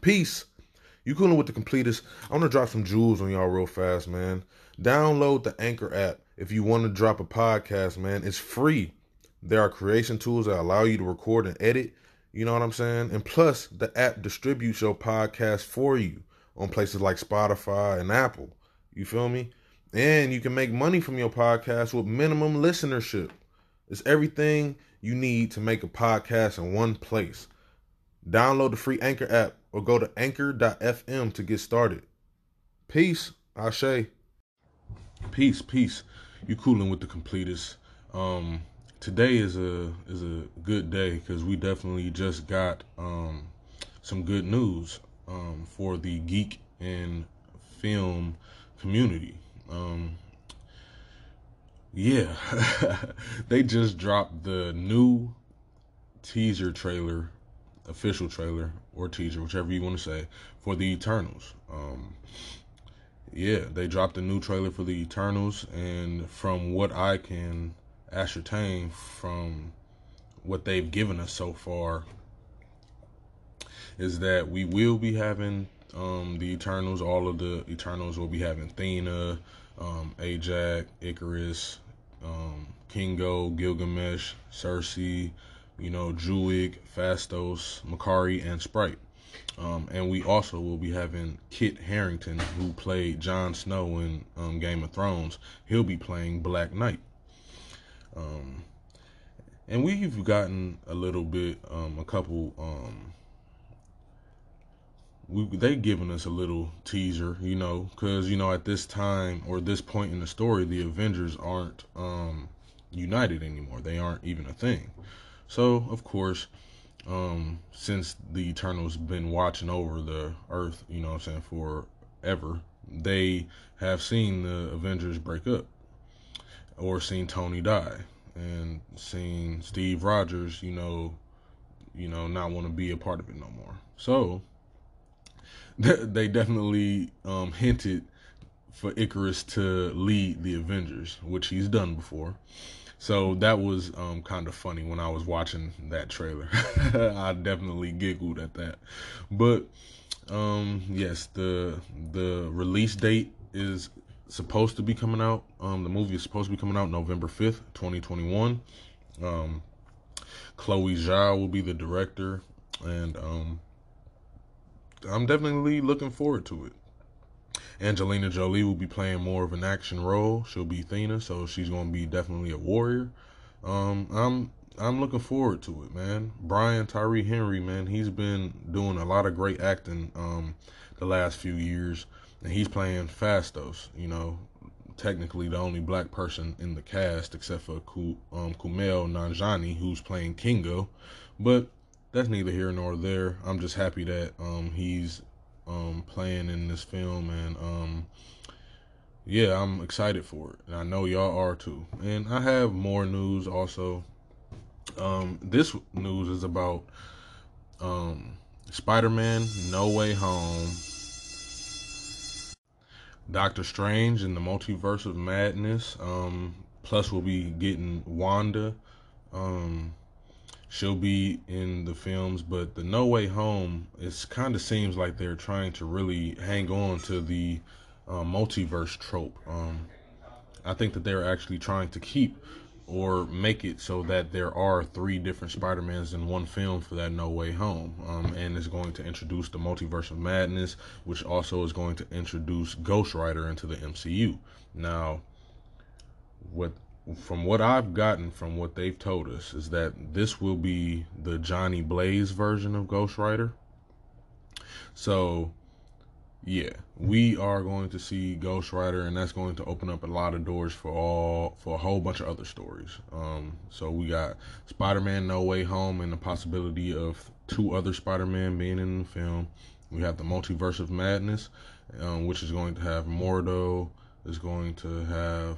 Peace. You coolin' with the completest. I want to drop some jewels on y'all real fast, man. Download the Anchor app if you want to drop a podcast, man. It's free. There are creation tools that allow you to record and edit. You know what I'm saying? And plus, the app distributes your podcast for you on places like Spotify and Apple. You feel me? And you can make money from your podcast with minimum listenership. It's everything you need to make a podcast in one place. Download the free Anchor app or go to anchor.fm to get started. Peace, Ashe. Peace, peace. You coolin' with the completest. Today is a good day because we definitely just got some good news for the geek and film community. Yeah, they just dropped the new teaser trailer, official trailer or teaser, whichever you want to say, for the Eternals. Yeah, they dropped a new trailer for the Eternals, and from what I can ascertain from what they've given us so far is that we will be having the Eternals. All of the Eternals will be having Thena, Ajak, Ikaris, Kingo, Gilgamesh, Cersei, Druig, Fastos, Macari, and Sprite. And we also will be having Kit Harington, who played Jon Snow in Game of Thrones. He'll be playing Black Knight. And we've gotten a little bit, they've given us a little teaser, because, at this time or this point in the story, the Avengers aren't united anymore. They aren't even a thing. So, of course, since the Eternals been watching over the Earth, forever, they have seen the Avengers break up or seen Tony die and seen Steve Rogers, not want to be a part of it no more. So, they definitely hinted for Ikaris to lead the Avengers, which he's done before. So that was kind of funny when I was watching that trailer. I definitely giggled at that. But yes, the release date is supposed to be coming out. The movie is supposed to be coming out November 5th, 2021. Chloe Zhao will be the director, and I'm definitely looking forward to it. Angelina Jolie will be playing more of an action role. She'll be Thena, so she's going to be definitely a warrior. I'm looking forward to it, man. Brian Tyree Henry, man, he's been doing a lot of great acting the last few years, and he's playing Fastos, technically the only black person in the cast except for Kumail Nanjiani, who's playing Kingo, but that's neither here nor there. I'm just happy that he's playing in this film, and yeah, I'm excited for it, and I know y'all are too. And I have more news also. This news is about Spider-Man No Way Home, Doctor Strange in the Multiverse of Madness, plus we'll be getting Wanda. She'll be in the films, but the No Way Home, it kind of seems like they're trying to really hang on to the multiverse trope. I think that they're actually trying to keep or make it so that there are three different Spider-Mans in one film for that No Way Home. And it's going to introduce the Multiverse of Madness, which also is going to introduce Ghost Rider into the MCU. Now, from what I've gotten, from what they've told us, is that this will be the Johnny Blaze version of Ghost Rider. So, yeah, we are going to see Ghost Rider, and that's going to open up a lot of doors for a whole bunch of other stories. So we got Spider-Man No Way Home and the possibility of two other Spider-Man being in the film. We have the Multiverse of Madness, which is going to have Mordo, is going to have...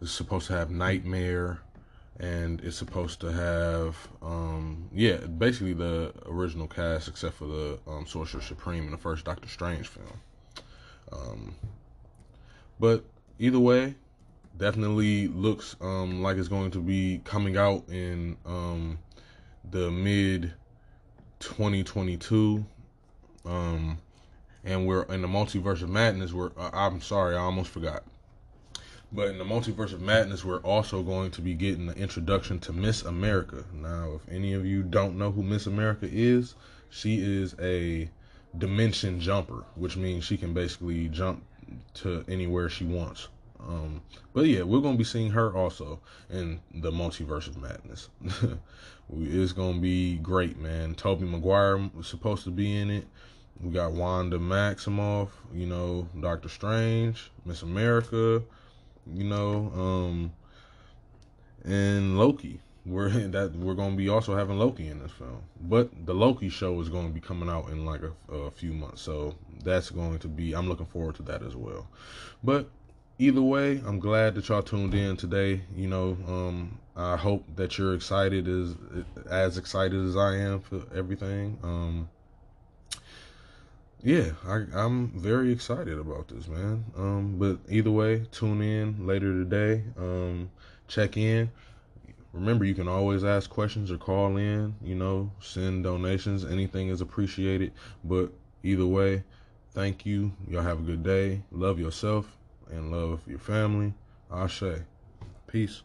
It's supposed to have Nightmare, and it's supposed to have, basically the original cast except for the Sorcerer Supreme in the first Doctor Strange film. But either way, definitely looks like it's going to be coming out in the mid 2022. And we're in the Multiverse of Madness. But in the Multiverse of Madness, we're also going to be getting the introduction to Miss America. Now, if any of you don't know who Miss America is, she is a dimension jumper, which means she can basically jump to anywhere she wants. But yeah, we're going to be seeing her also in the Multiverse of Madness. It's going to be great, man. Tobey Maguire was supposed to be in it. We got Wanda Maximoff, you know, Doctor Strange, Miss America, you know, and Loki. We're going to be also having Loki in this film. But the Loki show is going to be coming out in like a few months. So that's going to be, I'm looking forward to that as well. But either way, I'm glad that y'all tuned in today. You know, I hope that you're excited as I am for everything. Yeah, I'm very excited about this, man. But either way, tune in later today. Check in. Remember, you can always ask questions or call in, you know, send donations. Anything is appreciated. But either way, thank you. Y'all have a good day. Love yourself and love your family. Ashe. Peace.